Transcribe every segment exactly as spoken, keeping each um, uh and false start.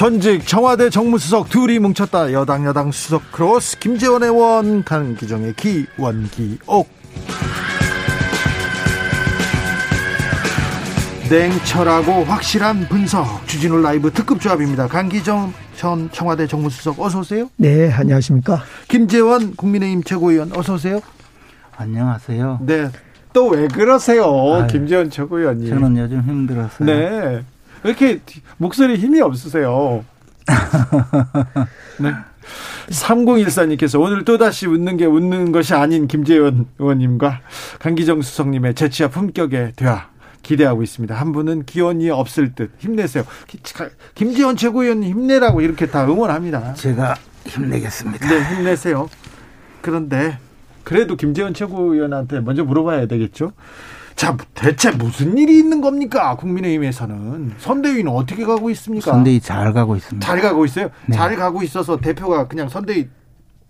전직 청와대 정무수석 둘이 뭉쳤다. 여당 여당 수석 크로스. 김재원 의원, 강기정의 기원기옥. 냉철하고 확실한 분석. 주진우 라이브 특급조합입니다. 강기정 전 청와대 정무수석 어서 오세요. 네, 안녕하십니까. 김재원 국민의힘 최고위원 어서 오세요. 안녕하세요. 네, 또 왜 그러세요. 아유, 김재원 최고위원님. 저는 요즘 힘들었어요. 네. 왜 이렇게 목소리 힘이 없으세요? 네. 삼공일사님께서 오늘 또다시 웃는 게 웃는 것이 아닌 김재원 의원님과 강기정 수석님의 재치와 품격에 대화 기대하고 있습니다. 한 분은 기원이 없을 듯. 힘내세요. 김재원 최고위원님 힘내라고 이렇게 다 응원합니다. 제가 힘내겠습니다. 네, 힘내세요. 그런데 그래도 김재원 최고위원한테 먼저 물어봐야 되겠죠? 자, 대체 무슨 일이 있는 겁니까? 국민의힘에서는 선대위는 어떻게 가고 있습니까? 선대위 잘 가고 있습니다. 잘 가고 있어요? 네. 잘 가고 있어서 대표가 그냥 선대위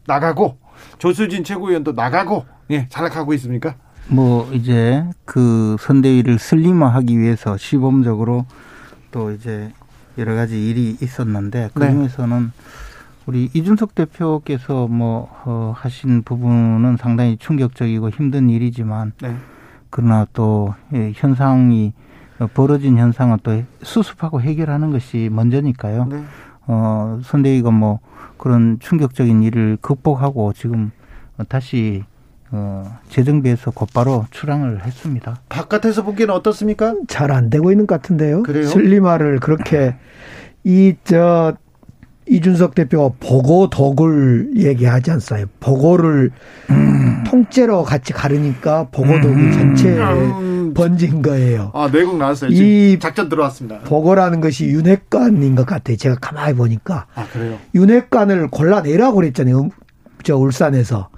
나가고 조수진 최고위원도 나가고, 예, 잘 가고 있습니까? 뭐 이제 그 선대위를 슬림화하기 위해서 시범적으로 또 이제 여러 가지 일이 있었는데, 그중에서는 네. 우리 이준석 대표께서 뭐 어, 하신 부분은 상당히 충격적이고 힘든 일이지만. 네. 그러나 또 현상이 벌어진 현상은 또 수습하고 해결하는 것이 먼저니까요. 네. 어, 선대위가 뭐 그런 충격적인 일을 극복하고 지금 다시 어, 재정비해서 곧바로 출항을 했습니다. 바깥에서 보기에는 어떻습니까? 잘 안 되고 있는 것 같은데요. 그래요? 슬림화를 그렇게 이 저 이준석 대표가 보고 덕을 얘기하지 않습니까? 보고를 음. 통째로 같이 가르니까 보고 덕이 음. 전체에 음. 번진 거예요. 아, 내국 나왔어요. 이 작전 들어왔습니다. 보고라는 것이 윤핵관인 것 같아요. 제가 가만히 보니까. 아, 그래요? 윤핵관을 골라내라고 그랬잖아요. 저 울산에서.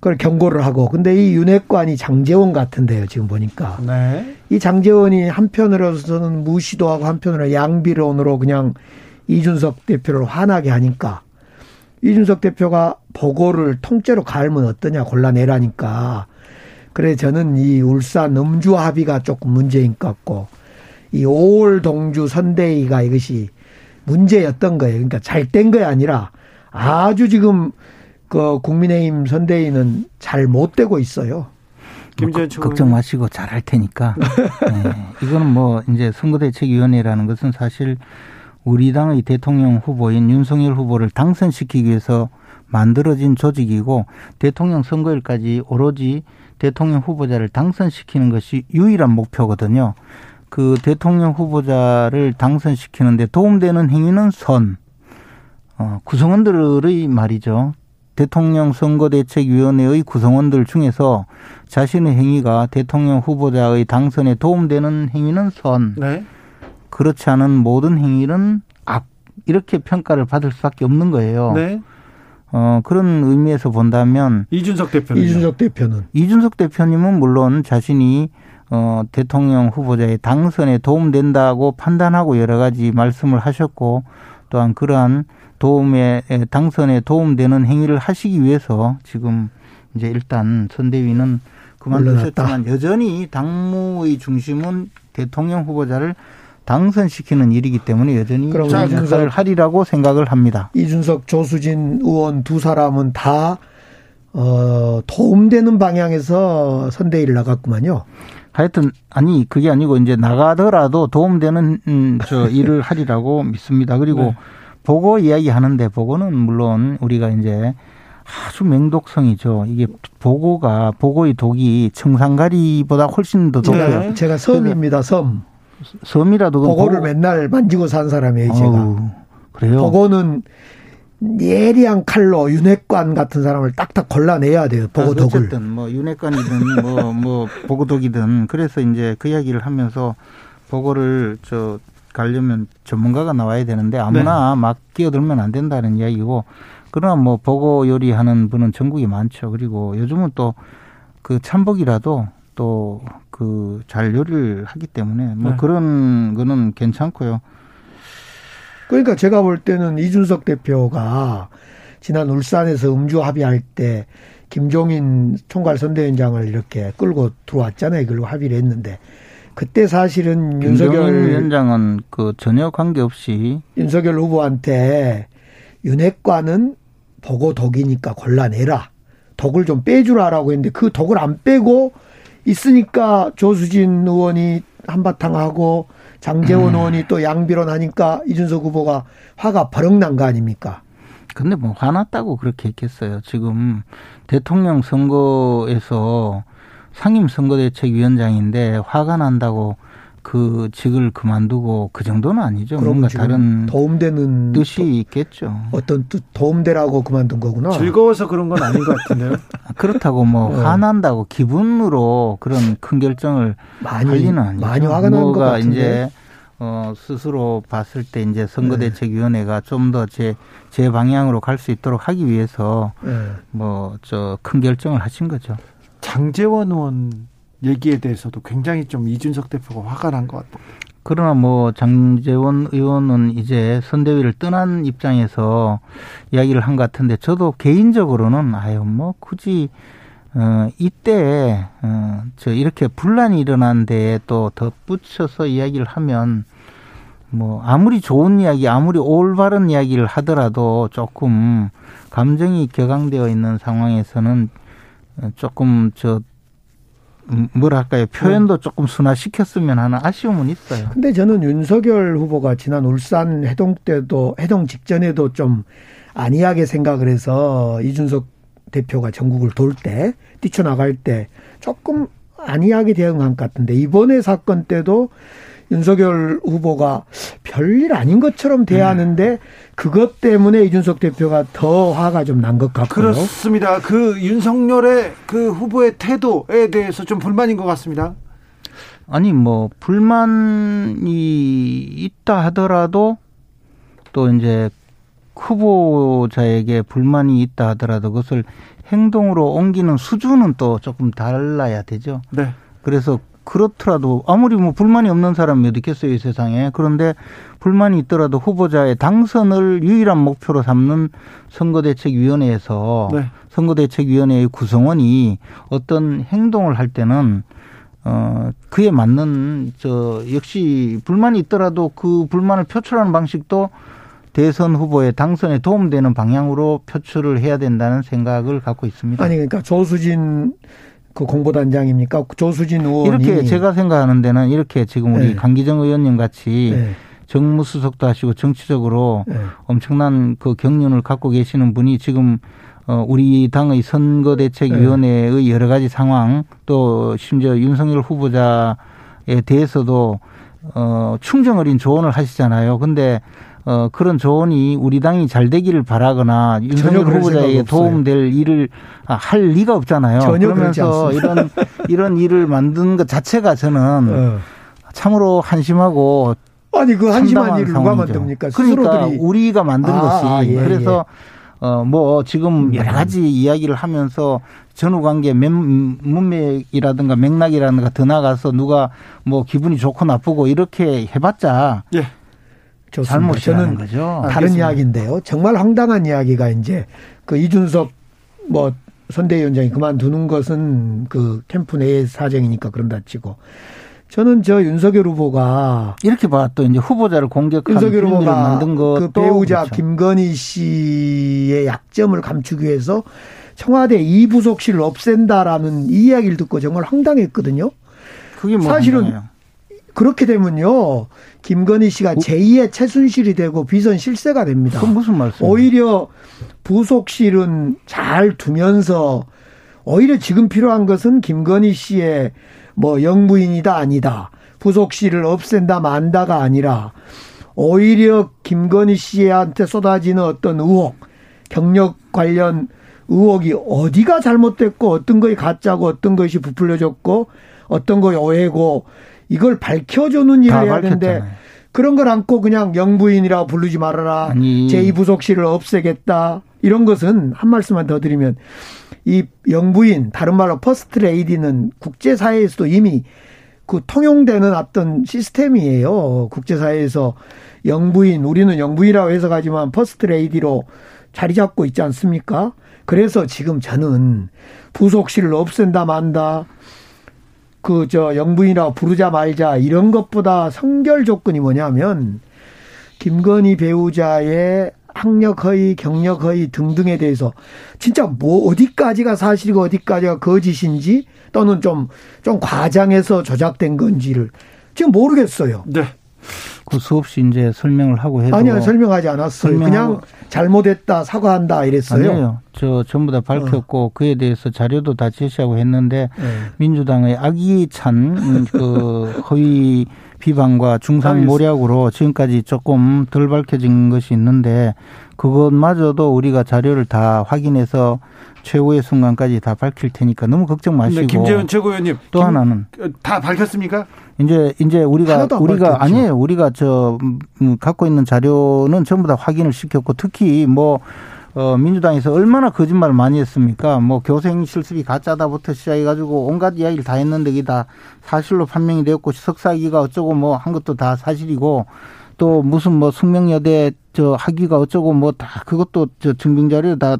그걸 경고를 하고. 근데 이 윤핵관이 장제원 같은데요. 지금 보니까. 네. 이 장제원이 한편으로서는 무시도 하고 한편으로는 양비론으로 그냥 이준석 대표를 화나게 하니까, 이준석 대표가 보고를 통째로 갈면 어떠냐 골라내라니까. 그래, 저는 이 울산 음주 합의가 조금 문제인 것 같고, 이 오월 동주 선대위가 이것이 문제였던 거예요. 그러니까 잘된 게 아니라 아주 지금 그 국민의힘 선대위는 잘 못 되고 있어요. 뭐 걱정 마시고 잘할 테니까. 네. 이거는 뭐 이제 선거대책위원회라는 것은 사실 우리 당의 대통령 후보인 윤석열 후보를 당선시키기 위해서 만들어진 조직이고, 대통령 선거일까지 오로지 대통령 후보자를 당선시키는 것이 유일한 목표거든요. 그 대통령 후보자를 당선시키는데 도움되는 행위는 선, 어, 구성원들의 말이죠. 대통령 선거대책위원회의 구성원들 중에서 자신의 행위가 대통령 후보자의 당선에 도움되는 행위는 선. 네. 그렇지 않은 모든 행위는 악, 이렇게 평가를 받을 수밖에 없는 거예요. 네. 어, 그런 의미에서 본다면 이준석 대표는 이준석 대표는 이준석 대표님은 물론 자신이 어, 대통령 후보자의 당선에 도움된다고 판단하고 여러 가지 말씀을 하셨고, 또한 그러한 도움에 당선에 도움되는 행위를 하시기 위해서 지금 이제 일단 선대위는 그만두셨지만 여전히 당무의 중심은 대통령 후보자를 당선시키는 일이기 때문에 여전히 역할을 하리라고 생각을 합니다. 이준석, 조수진 의원 두 사람은 다 어, 도움되는 방향에서 선대위를 나갔구만요. 하여튼 아니 그게 아니고 이제 나가더라도 도움되는 음, 저 일을 하리라고 믿습니다. 그리고 네. 보고 이야기하는데, 보고는 물론 우리가 이제 아주 맹독성이죠. 이게 보고가, 보고의 독이 청산가리보다 훨씬 더 독해요. 네, 제가 섬입니다, 섬. 섬이라도. 보고를 보고... 맨날 만지고 산 사람이에요, 제가. 어우, 그래요? 보고는 예리한 칼로 윤핵관 같은 사람을 딱딱 골라내야 돼요, 보고 독을. 어쨌든, 뭐, 윤핵관이든, 뭐, 뭐, 보고 독이든. 그래서 이제 그 이야기를 하면서 보고를, 저, 가려면 전문가가 나와야 되는데 아무나 네. 막 끼어들면 안 된다는 이야기고, 그러나 뭐 보고 요리하는 분은 전국이 많죠. 그리고 요즘은 또 그 참복이라도 또 그 잘 요리를 하기 때문에 뭐 네. 그런 거는 괜찮고요. 그러니까 제가 볼 때는 이준석 대표가 지난 울산에서 음주 합의할 때 김종인 총괄선대위원장을 이렇게 끌고 들어왔잖아요. 그리고 합의를 했는데. 그때 사실은 윤석열 위원장은 그 전혀 관계없이 윤석열 후보한테 윤핵관은 보고 독이니까 골라내라. 독을 좀 빼주라라고 했는데 그 독을 안 빼고 있으니까 조수진 의원이 한바탕 하고 장제원 음. 의원이 또 양비론 하니까 이준석 후보가 화가 버럭 난 거 아닙니까? 근데 뭐 화났다고 그렇게 했겠어요. 지금 대통령 선거에서 상임선거대책위원장인데 화가 난다고 그 직을 그만두고 그 정도는 아니죠. 뭔가 다른 도움되는 뜻이 도, 있겠죠. 어떤 뜻, 도움되라고 그만둔 거구나. 즐거워서 그런 건 아닌 것 같은데요. 그렇다고 뭐 네. 화난다고 기분으로 그런 큰 결정을 많이, 할 리는 아니죠. 많이 화가 난 것 같은데. 이제 어, 스스로 봤을 때 이제 선거대책위원회가 네. 좀 더 제, 제 방향으로 갈 수 있도록 하기 위해서 네. 뭐 저 큰 결정을 하신 거죠. 장제원 의원 얘기에 대해서도 굉장히 좀 이준석 대표가 화가 난 것 같아요. 그러나 뭐 장제원 의원은 이제 선대위를 떠난 입장에서 이야기를 한 것 같은데, 저도 개인적으로는 아유 뭐 굳이 어 이때 어 저 이렇게 분란이 일어난 데에 또 덧붙여서 이야기를 하면 뭐 아무리 좋은 이야기, 아무리 올바른 이야기를 하더라도 조금 감정이 격앙되어 있는 상황에서는 조금 저 뭐랄까요, 표현도 네. 조금 순화시켰으면 하는 아쉬움은 있어요. 근데 저는 윤석열 후보가 지난 울산 해동 때도, 해동 직전에도 좀 안이하게 생각을 해서 이준석 대표가 전국을 돌 때, 뛰쳐나갈 때 조금 안이하게 대응한 것 같은데, 이번에 사건 때도 윤석열 후보가 별일 아닌 것처럼 대하는데 네. 그것 때문에 이준석 대표가 더 화가 좀 난 것 같고요. 그렇습니다. 그 윤석열의 그 후보의 태도에 대해서 좀 불만인 것 같습니다. 아니 뭐 불만이 있다 하더라도 또 이제 후보자에게 불만이 있다 하더라도 그것을 행동으로 옮기는 수준은 또 조금 달라야 되죠. 네. 그래서 그렇더라도 아무리 뭐 불만이 없는 사람이 어디 있겠어요, 이 세상에. 그런데 불만이 있더라도 후보자의 당선을 유일한 목표로 삼는 선거대책위원회에서 네. 선거대책위원회의 구성원이 어떤 행동을 할 때는 어 그에 맞는 저 역시 불만이 있더라도 그 불만을 표출하는 방식도 대선 후보의 당선에 도움되는 방향으로 표출을 해야 된다는 생각을 갖고 있습니다. 아니 그러니까 조수진 그 공보단장입니까? 조수진 의원이. 이렇게 제가 생각하는 데는 이렇게 지금 우리 네. 강기정 의원님 같이 네. 정무수석도 하시고 정치적으로 네. 엄청난 그 경륜을 갖고 계시는 분이 지금 우리 당의 선거대책위원회의 네. 여러 가지 상황, 또 심지어 윤석열 후보자에 대해서도 어 충정 어린 조언을 하시잖아요. 그런데 어 그런 조언이 우리 당이 잘 되기를 바라거나 윤석열 후보자에게 도움될 일을 할 리가 없잖아요. 전혀 그러지 않습니다. 이런 이런 일을 만든 것 자체가 저는 어. 참으로 한심하고, 아니 그 한심한 일을 누가 만듭니까? 그러니까 우리가 만든 아, 것이 아, 예, 그래서 예. 어 뭐 지금 여러 가지 이야기를 하면서 전후관계 문맥이라든가 맥락이라든가 더 나가서 누가 뭐 기분이 좋고 나쁘고 이렇게 해봤자. 예. 잘못 저는 거죠. 다른 알겠습니다. 이야기인데요. 정말 황당한 이야기가 이제 그 이준석 뭐 선대위원장이 그만두는 것은 그 캠프 내의 사정이니까 그런다 치고, 저는 저 윤석열 후보가 이렇게 봐, 또 이제 후보자를 공격한 윤석열 후보가 만든 것도 그 배우자 그렇죠. 김건희 씨의 약점을 감추기 위해서 청와대 이 부속실을 없앤다라는 이 이야기를 듣고 정말 황당했거든요. 그게 뭐 사실은. 황당해요. 그렇게 되면요, 김건희 씨가 제이의 최순실이 되고 비선 실세가 됩니다. 그건 무슨 말씀이에요? 오히려 부속실은 잘 두면서 오히려 지금 필요한 것은 김건희 씨의 뭐 영부인이다 아니다, 부속실을 없앤다 만다가 아니라 오히려 김건희 씨한테 쏟아지는 어떤 의혹, 경력 관련 의혹이 어디가 잘못됐고 어떤 것이 가짜고 어떤 것이 부풀려졌고 어떤 것이 오해고 이걸 밝혀주는 일을 해야 되는데 그런 걸 안고 그냥 영부인이라고 부르지 말아라. 아니. 제이 부속실을 없애겠다. 이런 것은 한 말씀만 더 드리면 이 영부인, 다른 말로 퍼스트 레이디는 국제사회에서도 이미 그 통용되는 어떤 시스템이에요. 국제사회에서 영부인, 우리는 영부인이라고 해석하지만 퍼스트 레이디로 자리 잡고 있지 않습니까? 그래서 지금 저는 부속실을 없앤다 만다, 그 저 영부인이라고 부르자 말자, 이런 것보다 성결 조건이 뭐냐면 김건희 배우자의 학력 허위, 경력 허위 등등에 대해서 진짜 뭐 어디까지가 사실이고 어디까지가 거짓인지 또는 좀 좀 과장해서 조작된 건지를 지금 모르겠어요. 네. 그 수없이 이제 설명을 하고 해도. 아니요, 설명하지 않았어요. 설명하고. 그냥 잘못했다, 사과한다 이랬어요. 아니요, 저 전부 다 밝혔고 어. 그에 대해서 자료도 다 제시하고 했는데 네. 민주당의 악의 찬 그 허위 비방과 중상모략으로 지금까지 조금 덜 밝혀진 것이 있는데 그것마저도 우리가 자료를 다 확인해서 최후의 순간까지 다 밝힐 테니까 너무 걱정 마시고. 네, 김재원 최고위원님. 또 김, 하나는. 다 밝혔습니까? 이제 이제 우리가 우리가 밝혔죠. 아니에요. 우리가 저 갖고 있는 자료는 전부 다 확인을 시켰고 특히 뭐 어, 민주당에서 얼마나 거짓말을 많이 했습니까? 뭐 교생 실습이 가짜다부터 시작해가지고 온갖 이야기를 다 했는데 이게 다 사실로 판명이 되었고 석사학위가 어쩌고 뭐 한 것도 다 사실이고 또 무슨 뭐 숙명여대 저 학위가 어쩌고 뭐 다 그것도 저 증빙자료 다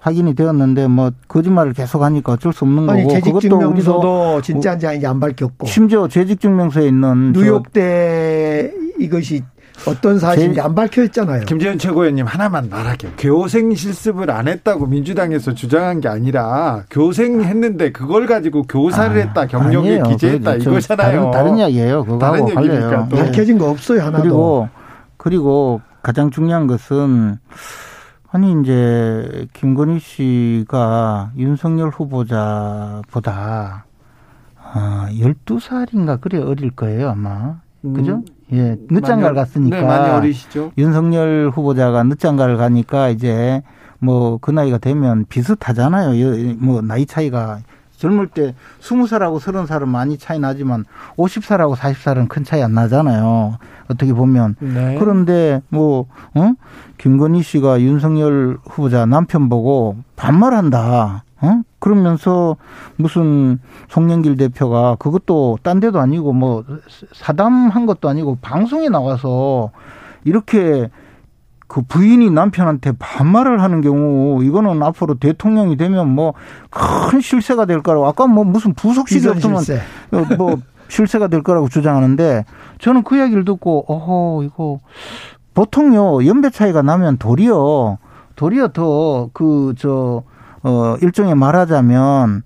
확인이 되었는데 뭐 거짓말을 계속하니까 어쩔 수 없는 아니, 거고. 재직증명서도 진짜인지 아닌지 안 밝혔고. 심지어 재직증명서에 있는 뉴욕대 이것이 어떤 사실이 안 밝혀있잖아요. 김재현 최고위원님 하나만 말할게요. 교생 실습을 안 했다고 민주당에서 주장한 게 아니라 교생했는데 그걸 가지고 교사를 아, 했다, 경력에 아니에요. 기재했다 이거잖아요. 다른, 다른 이야기예요. 그거하고 다른 얘기니까 밝혀진 거 없어요 하나도. 그리고, 그리고 가장 중요한 것은 아니 이제 김건희 씨가 윤석열 후보자보다 열두 살인가 그래 어릴 거예요 아마. 그죠? 음. 예, 늦장가를 갔으니까. 네, 많이 어리시죠. 윤석열 후보자가 늦장가를 가니까 이제 뭐 그 나이가 되면 비슷하잖아요. 뭐 나이 차이가 젊을 때 스무 살하고 서른 살은 많이 차이 나지만 오십 살하고 사십 살은 큰 차이 안 나잖아요. 어떻게 보면. 네. 그런데 뭐 어? 김건희 씨가 윤석열 후보자 남편 보고 반말한다. 어? 그러면서 무슨 송영길 대표가 그것도 딴 데도 아니고 뭐 사담한 것도 아니고 방송에 나와서 이렇게 그 부인이 남편한테 반말을 하는 경우 이거는 앞으로 대통령이 되면 뭐 큰 실세가 될 거라고 아까 뭐 무슨 부속실이 없으면 실세. 뭐 실세가 될 거라고 주장하는데 저는 그 이야기를 듣고 어허 이거 보통요 연배 차이가 나면 도리어 도리어 더 그 저 어, 일종의 말하자면,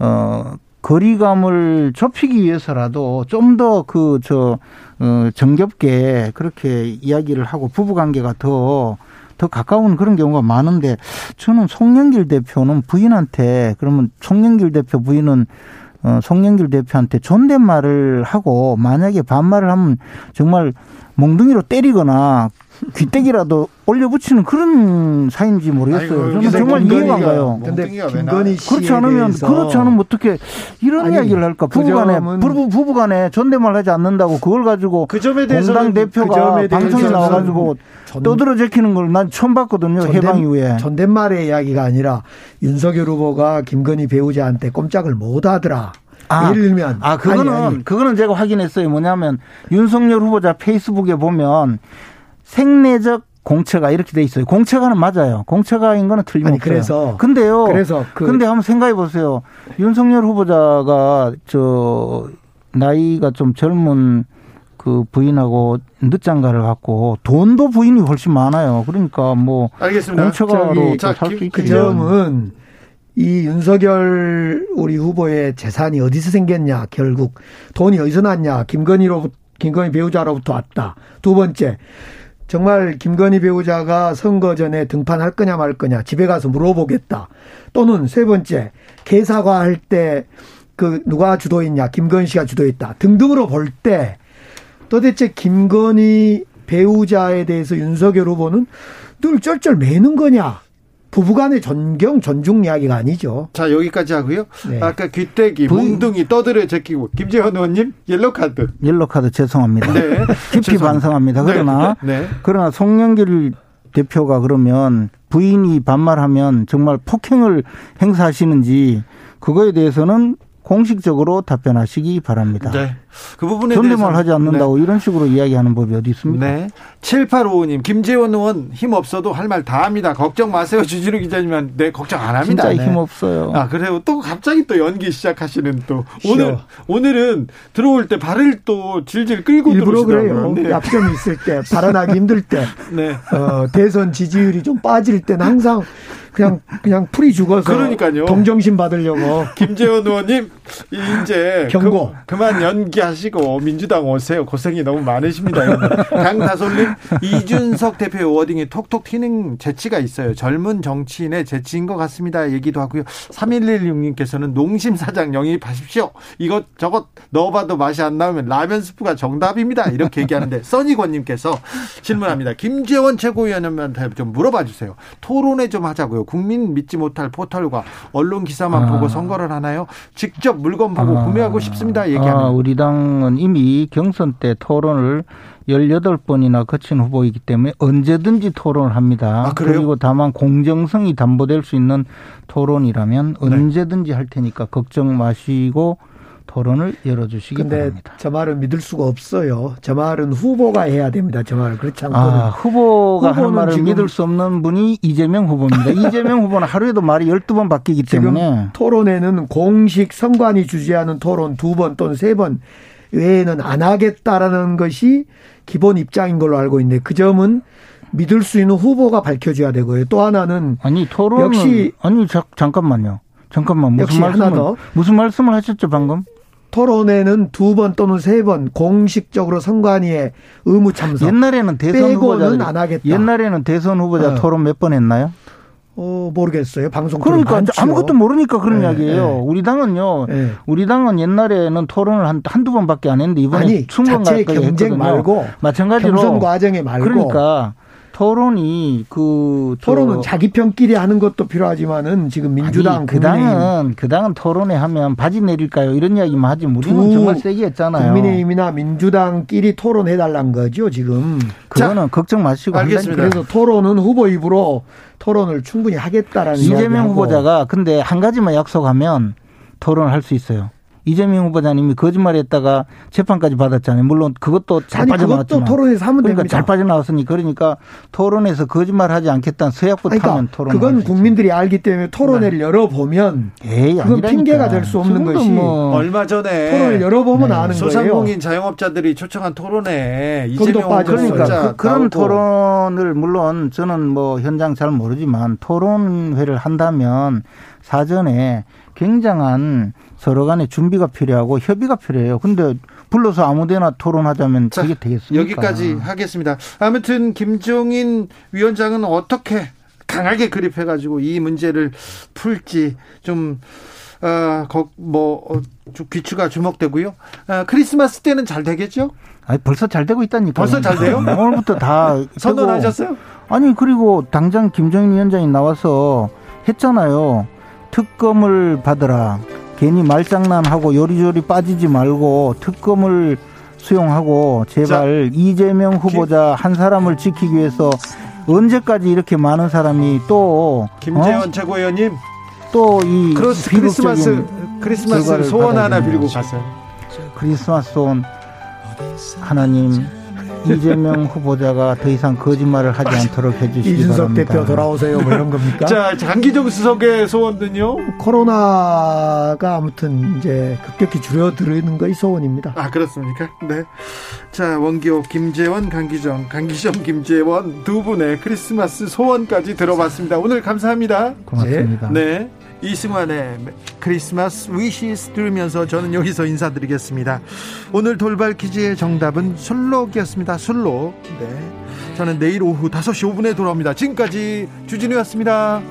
어, 거리감을 좁히기 위해서라도 좀 더 그, 저, 어, 정겹게 그렇게 이야기를 하고 부부관계가 더, 더 가까운 그런 경우가 많은데 저는 송영길 대표는 부인한테, 그러면 송영길 대표 부인은 어, 송영길 대표한테 존댓말을 하고 만약에 반말을 하면 정말 몽둥이로 때리거나 귀때기라도 올려붙이는 그런 사이인지 모르겠어요. 아이고, 정말 이해가 안 가요. 근데 김건희 씨 그렇지 않으면 그렇지 않으면 어떻게 이런 아니, 이야기를 할까? 부부간에 부부 부부간에 존댓말 하지 않는다고 그걸 가지고 그 점에 공당 대표가 그 방송에 나와가지고 떠들어 제키는 걸 난 처음 봤거든요. 전대, 해방 이후에 존댓말의 이야기가 아니라 윤석열 후보가 김건희 배우자한테 꼼짝을 못 하더라. 아, 예를 들면 아 그거는 아니, 아니. 그거는 제가 확인했어요. 뭐냐면 윤석열 후보자 페이스북에 보면. 생내적 공처가 이렇게 돼 있어요. 공처가는 맞아요. 공처가인 거는 틀림없어요. 그래서 근데요. 그래서 그 근데 한번 생각해 보세요. 윤석열 후보자가 저 나이가 좀 젊은 그 부인하고 늦장가를 갖고 돈도 부인이 훨씬 많아요. 그러니까 뭐 알겠습니다. 공처가로 살 수 있죠. 그 점은 이 윤석열 우리 후보의 재산이 어디서 생겼냐, 결국 돈이 어디서 났냐, 김건희로 김건희 배우자로부터 왔다. 두 번째, 정말 김건희 배우자가 선거 전에 등판할 거냐 말 거냐 집에 가서 물어보겠다. 또는 세 번째, 개사과할 때 그 누가 주도했냐, 김건희 씨가 주도했다 등등으로 볼 때 도대체 김건희 배우자에 대해서 윤석열 후보는 늘 쩔쩔 매는 거냐. 부부간의 존경, 존중 이야기가 아니죠. 자, 여기까지 하고요. 네. 아까 귀때기, 몽둥이, 떠들어 제끼고. 김재원 의원님, 옐로카드. 옐로카드 죄송합니다. 네. 깊이 죄송합니다. 반성합니다. 그러나, 네. 네. 그러나 송영길 대표가 그러면 부인이 반말하면 정말 폭행을 행사하시는지 그거에 대해서는 공식적으로 답변하시기 바랍니다. 네. 그 부분에 대해서. 존댓말 하지 않는다고 네. 이런 식으로 이야기하는 법이 어디 있습니까? 네. 칠팔오오님, 김재원 의원 힘 없어도 할 말 다 합니다. 걱정 마세요. 주진우 기자님은. 네, 걱정 안 합니다. 진짜 힘 네. 없어요. 아, 그래요? 또 갑자기 또 연기 시작하시는 또. 오늘, 쉬어. 오늘은 들어올 때 발을 또 질질 끌고 들어오시더라고요. 네. 약점이 있을 때, 발언하기 힘들 때, 네. 어, 대선 지지율이 좀 빠질 때는 항상 그냥, 그냥 풀이 죽어서. 그러니까요. 동정심 받으려고. 김재원 의원님, 이제. 경고. 그, 그만 연기하시고, 민주당 오세요. 고생이 너무 많으십니다. 강다솔님, 이준석 대표의 워딩이 톡톡 튀는 재치가 있어요. 젊은 정치인의 재치인 것 같습니다. 얘기도 하고요. 삼일일육님께서는 농심사장 영입하십시오. 이것저것 넣어봐도 맛이 안 나오면 라면 스프가 정답입니다. 이렇게 얘기하는데, 써니권님께서 질문합니다. 김재원 최고위원님한테 좀 물어봐 주세요. 토론회 좀 하자고요. 국민 믿지 못할 포털과 언론 기사만 아. 보고 선거를 하나요? 직접 물건 보고 아. 구매하고 싶습니다. 얘기합니다. 아, 우리 당은 이미 경선 때 토론을 열여덟 번이나 거친 후보이기 때문에 언제든지 토론을 합니다. 아, 그리고 다만 공정성이 담보될 수 있는 토론이라면 언제든지 네. 할 테니까 걱정 마시고 토론을 열어주시기 근데 바랍니다. 근데 저 말은 믿을 수가 없어요. 저 말은 후보가 해야 됩니다. 저 말은 그렇지 않고는. 아, 후보가 하는 말을 믿을 수 없는 분이 이재명 후보입니다. 이재명 후보는 하루에도 말이 열두 번 바뀌기 때문에. 토론회는 공식 선관위 주재하는 토론 두 번 또는 세 번 외에는 안 하겠다라는 것이 기본 입장인 걸로 알고 있는데 그 점은 믿을 수 있는 후보가 밝혀줘야 되고요. 또 하나는. 아니, 토론은. 역시. 아니, 자, 잠깐만요. 잠깐만. 무슨 역시 말씀을, 하나 더. 무슨 말씀을 하셨죠, 방금? 토론회는 두 번 또는 세 번 공식적으로 선관위의 의무 참석. 옛날에는 대선 후보자는 안 하겠다. 옛날에는 대선 후보자 어. 토론 몇 번 했나요? 어 모르겠어요. 방송 그러니까 아무것도 모르니까 그런 네, 이야기예요. 네. 우리 당은요. 네. 우리 당은 옛날에는 토론을 한 한두 번밖에 안 했는데 이번에 충분한 자체 경쟁 했거든요. 말고 마찬가지로 경선 과정에 말고 그러니까. 토론이 그 토론은 자기 편끼리 하는 것도 필요하지만은 지금 민주당 아니, 그 당은 그 당은 토론회 하면 바지 내릴까요 이런 이야기만 하지 우리는 정말 세게 했잖아요. 국민의힘이나 민주당끼리 토론해달란 거죠 지금. 그거는 자, 걱정 마시고. 알겠습니다. 그래서 토론은 후보 입으로 토론을 충분히 하겠다라는. 이재명 후보자가 근데 한 가지만 약속하면 토론을 할 수 있어요. 이재명 후보자님이 거짓말했다가 재판까지 받았잖아요. 물론 그것도 잘 아니, 빠져나왔지만. 그것도 토론에서 하면 그러니까 됩니다. 잘 빠져나왔으니 그러니까 토론에서 거짓말하지 않겠다는 서약부터 그러니까 하면 토론을 그건 국민들이 알기 때문에 토론회를 네. 열어보면 에이, 그건 아니라니까. 핑계가 될 수 없는 것이 뭐 얼마 전에 토론을 열어보면 네. 아는 소상공인 거예요. 소상공인 자영업자들이 초청한 토론회에 이재명 빠졌어요. 그러니까 그, 그런 토론을 물론 저는 뭐 현장 잘 모르지만 토론회를 한다면 사전에 굉장한 서로 간의 준비가 필요하고 협의가 필요해요. 근데 불러서 아무데나 토론하자면 자, 그게 되겠습니까? 여기까지 하겠습니다. 아무튼 김종인 위원장은 어떻게 강하게 그립해가지고 이 문제를 풀지 좀 어, 뭐 귀추가 주목되고요. 어, 크리스마스 때는 잘 되겠죠? 아니, 벌써 잘 되고 있다니까요. 벌써 잘 돼요? 오늘부터 다 선언하셨어요? 아니 그리고 당장 김종인 위원장이 나와서 했잖아요. 특검을 받으라. 괜히 말장난하고 요리조리 빠지지 말고 특검을 수용하고 제발 자, 이재명 후보자 기, 한 사람을 지키기 위해서 언제까지 이렇게 많은 사람이 또 김재원 어? 최고위원님 또 이 크리스마스 크리스마스 소원 하나 빌고 갔어요. 크리스마스 소원 하나님 이재명 후보자가 더 이상 거짓말을 하지 않도록 해주시기 이준석 바랍니다. 이준석 대표 돌아오세요 뭐 이런 겁니까? 자, 장기정 수석의 소원은요? 코로나가 아무튼 이제 급격히 줄어드는 것이 소원입니다. 아 그렇습니까? 네. 자, 원기호, 김재원, 강기정, 강기정, 김재원 두 분의 크리스마스 소원까지 들어봤습니다. 오늘 감사합니다. 고맙습니다. 네. 네. 이승환의 크리스마스 위시스 들으면서 저는 여기서 인사드리겠습니다. 오늘 돌발 퀴즈의 정답은 술록이었습니다. 술록. 네. 저는 내일 오후 다섯 시 오 분에 돌아옵니다. 지금까지 주진우였습니다.